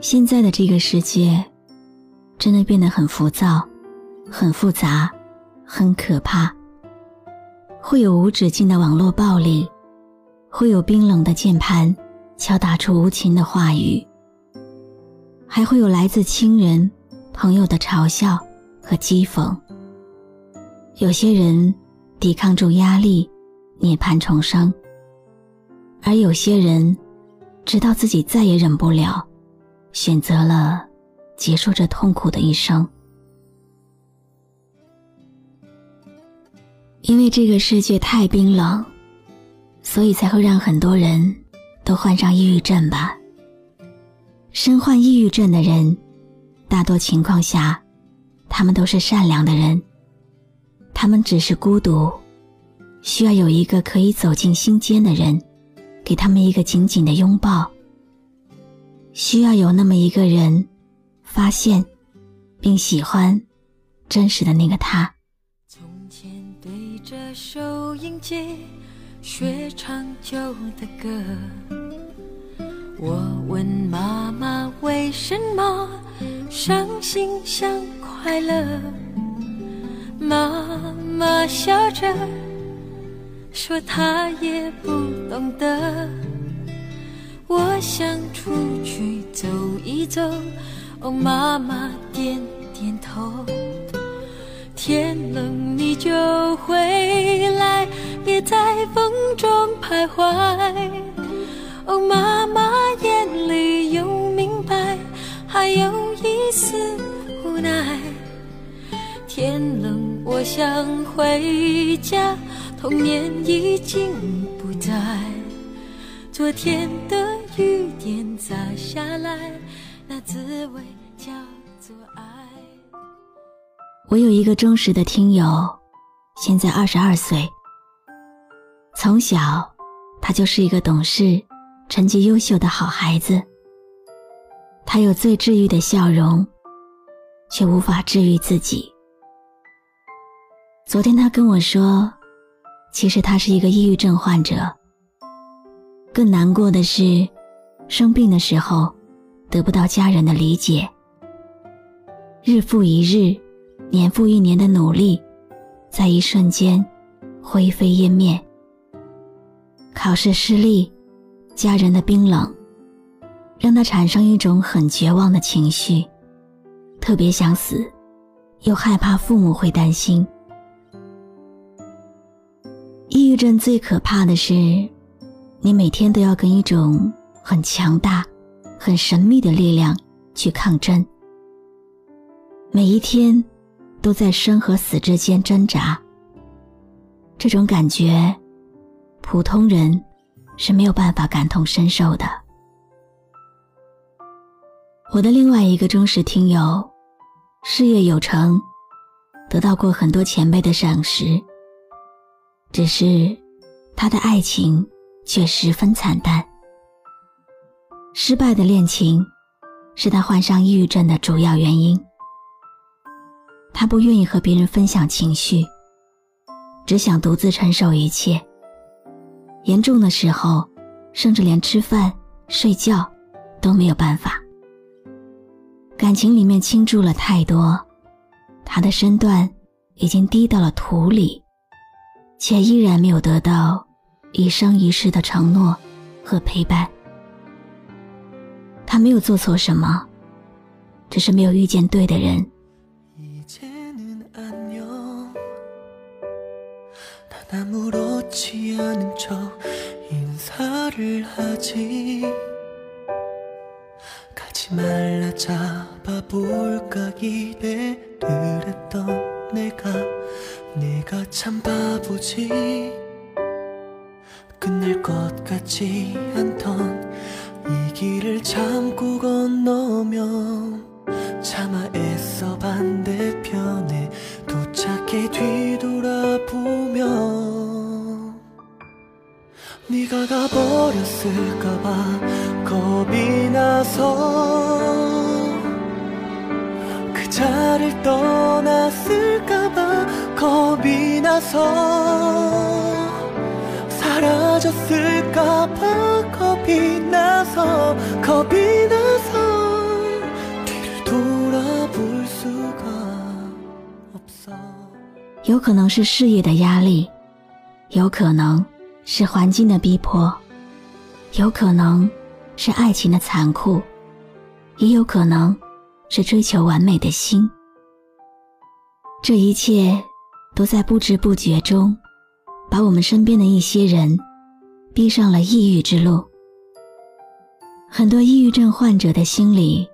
现在的这个世界真的变得很浮躁，很复杂，很可怕。会有无止境的网络暴力，会有冰冷的键盘敲打出无情的话语，还会有来自亲人朋友的嘲笑和讥讽。有些人抵抗住压力，涅槃重生，而有些人直到自己再也忍不了，选择了结束这痛苦的一生。因为这个世界太冰冷，所以才会让很多人都患上抑郁症吧。身患抑郁症的人，大多情况下他们都是善良的人，他们只是孤独，需要有一个可以走进心间的人，给他们一个紧紧的拥抱，需要有那么一个人发现并喜欢真实的那个他。从前对着收音机学唱旧的歌，我问妈妈为什么伤心像快乐，妈妈笑着说她也不懂得。我想出去走一走，哦，妈妈点点头。天冷你就回来，别在风中徘徊。哦，妈妈眼里有明白，还有一丝无奈。天冷我想回家，童年已经不在。昨天的雨点砸下来，那滋味叫做爱。我有一个忠实的听友，现在22岁。从小他就是一个懂事、成绩优秀的好孩子。他有最治愈的笑容，却无法治愈自己。昨天他跟我说，其实他是一个抑郁症患者。更难过的是，生病的时候得不到家人的理解。日复一日，年复一年的努力，在一瞬间灰飞烟灭。考试失利，家人的冰冷，让他产生一种很绝望的情绪，特别想死，又害怕父母会担心。抑郁症最可怕的是，你每天都要跟一种很强大、很神秘的力量去抗争，每一天都在生和死之间挣扎。这种感觉，普通人是没有办法感同身受的。我的另外一个忠实听友，事业有成，得到过很多前辈的赏识，只是他的爱情却十分惨淡。失败的恋情是他患上抑郁症的主要原因。他不愿意和别人分享情绪，只想独自承受一切。严重的时候，甚至连吃饭睡觉都没有办法。感情里面倾注了太多，他的身段已经低到了土里，且依然没有得到一生一世的承诺和陪伴。他没有做错什么，只是没有遇见对的人。有可能是事业的压力，有可能是环境的逼迫，有可能是爱情的残酷，也有可能是追求完美的心。这一切都在不知不觉中把我们身边的一些人逼上了抑郁之路。很多抑郁症患者的心里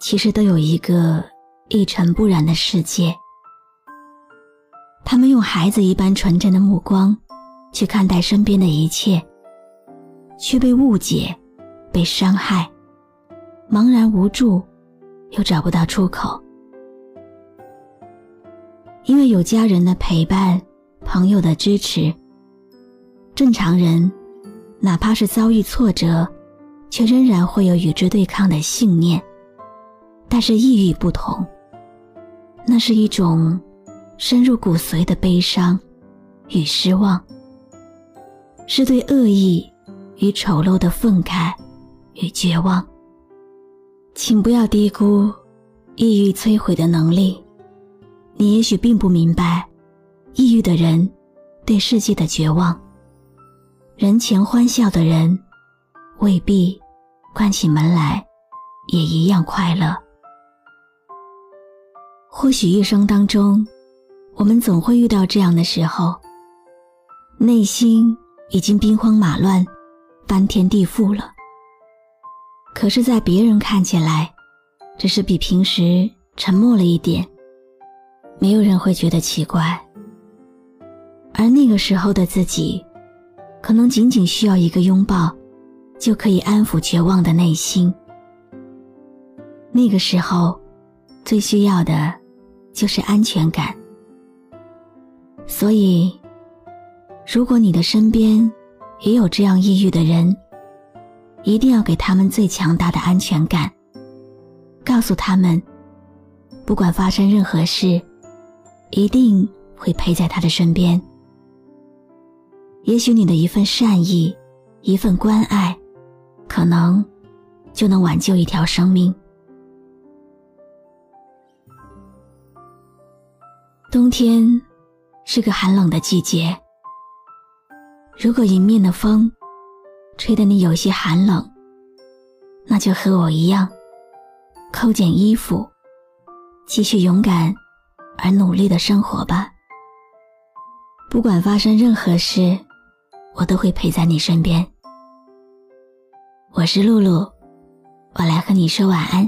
其实都有一个一尘不染的世界，他们用孩子一般纯真的目光去看待身边的一切，却被误解，被伤害，茫然无助，又找不到出口。因为有家人的陪伴，朋友的支持，正常人哪怕是遭遇挫折，却仍然会有与之对抗的信念。但是抑郁不同，那是一种深入骨髓的悲伤与失望，是对恶意与丑陋的愤慨与绝望。请不要低估抑郁摧毁的能力，你也许并不明白抑郁的人对世界的绝望，人前欢笑的人未必关起门来也一样快乐。或许一生当中我们总会遇到这样的时候，内心已经兵荒马乱，翻天地覆了，可是在别人看起来只是比平时沉默了一点，没有人会觉得奇怪。而那个时候的自己可能仅仅需要一个拥抱就可以安抚绝望的内心。那个时候最需要的就是安全感。所以如果你的身边也有这样抑郁的人，一定要给他们最强大的安全感，告诉他们不管发生任何事一定会陪在他的身边。也许你的一份善意，一份关爱，可能就能挽救一条生命。冬天是个寒冷的季节，如果迎面的风吹得你有些寒冷，那就和我一样扣紧衣服，继续勇敢而努力的生活吧。不管发生任何事，我都会陪在你身边。我是露露，我来和你说晚安。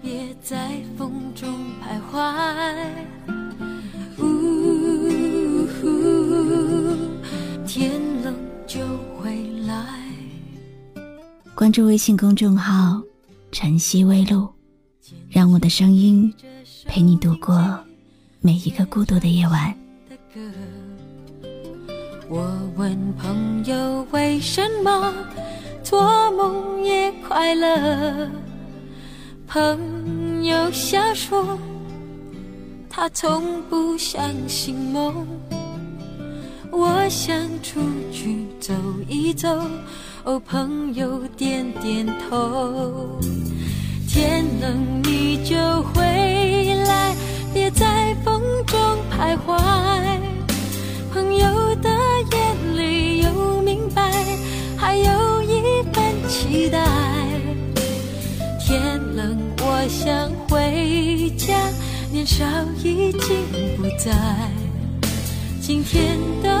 别在风中徘徊，关注微信公众号晨曦微露，让我的声音陪你度过每一个孤独的夜晚。我问朋友为什么做梦也快乐，朋友瞎说，他从不相信梦。我想出去走一走，哦，朋友点点头。天冷你就回来，别在风中徘徊。朋友的眼里有明白，还有一份期待。我想回家，年少已经不在，今天的